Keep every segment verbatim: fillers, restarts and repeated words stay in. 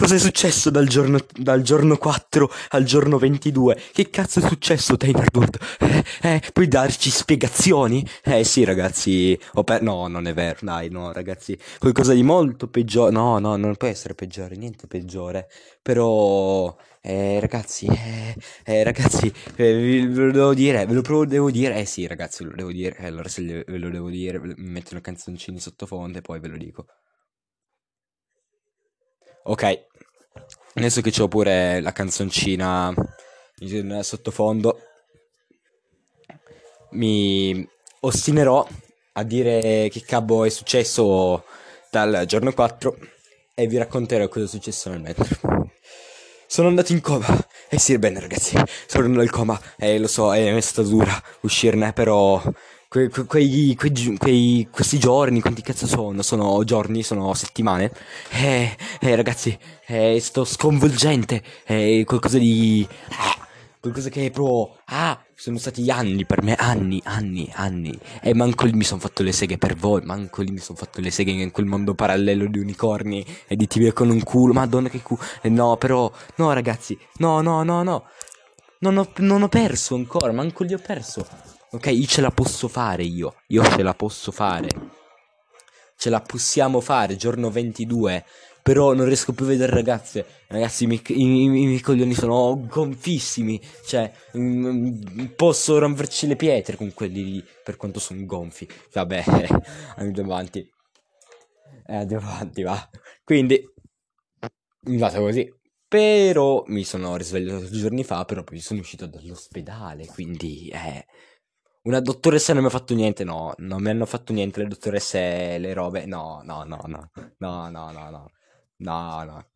Cosa è successo dal giorno, dal giorno quattro al giorno ventidue? Che cazzo è successo, Tainergold? Eh, eh, puoi darci spiegazioni? Eh sì, ragazzi, ho per... no, non è vero, dai, no, ragazzi, qualcosa di molto peggiore, no, no, non può essere peggiore, niente peggiore, però... Eh ragazzi, eh, eh ragazzi, eh, ve lo devo dire, ve lo devo dire, eh sì ragazzi, ve lo devo dire, eh, allora se ve lo devo dire, metto le canzoncini sottofondo e poi ve lo dico. Ok, adesso che c'ho pure la canzoncina in sottofondo, mi ostinerò a dire che cavolo è successo dal giorno quattro e vi racconterò cosa è successo nel metro. Sono andato in coma, eh sì, bene ragazzi, sono andato in coma, eh lo so, eh, è stata dura uscirne, però que, que, quei, quei, quei, questi giorni, quanti cazzo sono, sono giorni, sono settimane, eh, eh ragazzi, è eh, sto sconvolgente, è eh, qualcosa di, ah, qualcosa che è proprio, ah, sono stati anni per me, anni, anni, anni, e manco lì mi sono fatto le seghe per voi, manco lì mi sono fatto le seghe in quel mondo parallelo di unicorni e di tibia con un culo, madonna che culo, eh, no però, no ragazzi, no no no no, non ho, non ho perso ancora, manco lì ho perso, ok, io ce la posso fare io, io ce la posso fare, ce la possiamo fare, giorno ventidue, però non riesco più a vedere ragazze. Ragazzi, i miei, i, i miei coglioni sono gonfissimi. Cioè, mh, posso romperci le pietre con quelli lì, per quanto sono gonfi. Vabbè, eh, andiamo avanti. Eh, andiamo avanti, va. Quindi, mi vado così. Però, mi sono risvegliato giorni fa, però poi sono uscito dall'ospedale. Quindi, eh, una dottoressa non mi ha fatto niente, no. Non mi hanno fatto niente le dottoresse, le robe. No, no, no, no. No, no, no, no. No, no.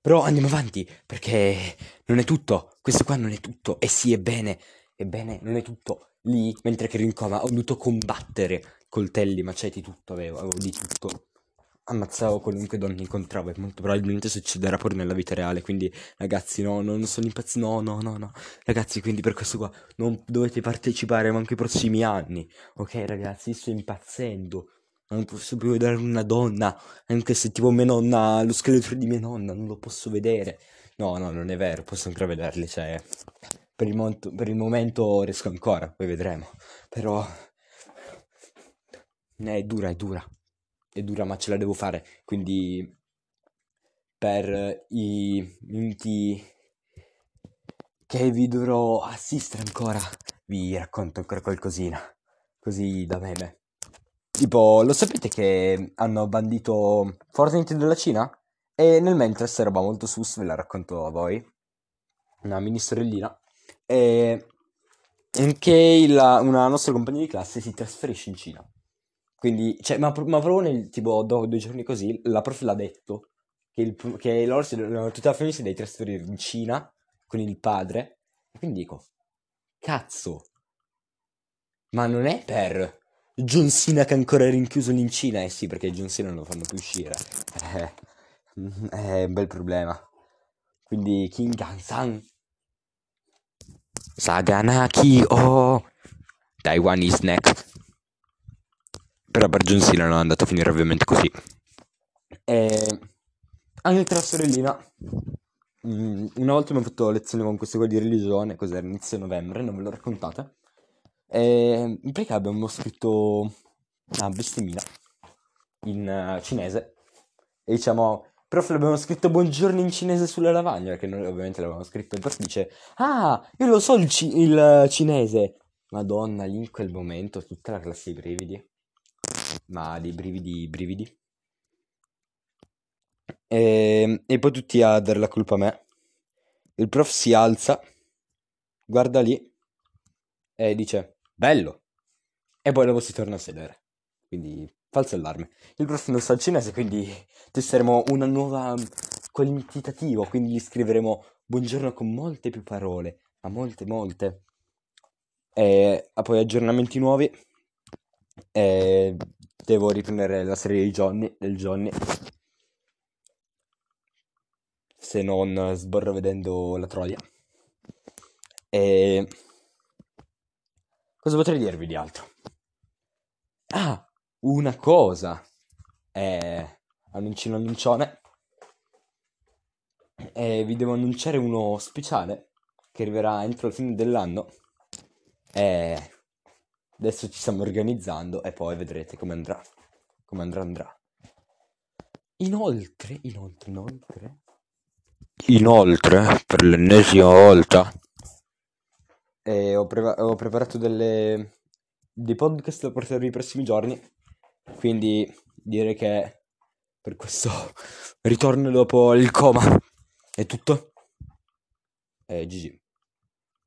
Però andiamo avanti, perché non è tutto. Questo qua non è tutto. E eh sì, ebbene, ebbene, non è tutto. Lì, mentre che ero in coma, ho dovuto combattere. Coltelli, maceti, tutto avevo, avevo di tutto. Ammazzavo qualunque donna incontravo e molto probabilmente succederà pure nella vita reale. Quindi, ragazzi, no, no non sono impazzito. No, no, no, no. Ragazzi, quindi per questo qua non dovete partecipare manco i prossimi anni. Ok, ragazzi, sto impazzendo. Non posso più vedere una donna, anche se tipo mia nonna, lo scheletro di mia nonna, non lo posso vedere. No, no, non è vero, posso ancora vederli, cioè, per il, mo- per il momento riesco ancora, poi vedremo. Però, eh, è dura, è dura, è dura, ma ce la devo fare. Quindi, per i minuti che vi dovrò assistere ancora, vi racconto ancora qualcosina, così da meme. Tipo, lo sapete che hanno bandito Fortnite dalla Cina? E nel mentre sta roba molto sus, ve la racconto a voi. Una mini sorellina. E che la, una nostra compagna di classe si trasferisce in Cina. Quindi, cioè, ma, ma proprio nel tipo, dopo due giorni così, la prof l'ha detto. Che, il, che loro, si, tutta la famiglia si deve trasferire in Cina con il padre. E quindi dico, cazzo, ma non è per... John Cena che ancora è rinchiuso lì in Cina, eh sì, perché John Cena non lo fanno più uscire, eh, è un bel problema. Quindi King Gansan Saganaki oh Taiwan is next. Però per John Cena non è andato a finire ovviamente così. E anche la sorellina, mm, una volta mi ho fatto lezione con questo qua di religione, cos'era, inizio novembre, non ve lo raccontate. E in pratica abbiamo scritto una bestemmina in uh, cinese e diciamo, prof, l'abbiamo scritto buongiorno in cinese sulla lavagna, perché noi ovviamente l'avevamo scritto, e il prof dice, ah, io lo so il, ci- il cinese. Madonna, lì in quel momento tutta la classe di brividi, ma dei brividi brividi, e, e poi tutti a dare la colpa a me. Il prof si alza, guarda lì e dice, bello, e poi dopo si torna a sedere. Quindi falso allarme, il prof non sa il cinese, quindi testeremo una nuova qualitativo, quindi gli scriveremo buongiorno con molte più parole, ma molte molte, e poi aggiornamenti nuovi. E devo riprendere la serie dei Johnny del Johnny, se non sborro vedendo la troia. E cosa potrei dirvi di altro? Ah, una cosa. Eh, annuncino annuncione, e vi devo annunciare uno speciale che arriverà entro la fine dell'anno, e adesso ci stiamo organizzando e poi vedrete come andrà, come andrà andrà. Inoltre, inoltre, inoltre, inoltre, per l'ennesima volta, eh, ho, pre- ho preparato delle... dei podcast da portare i prossimi giorni, quindi dire che per questo ritorno dopo il coma è tutto. Eh, G G.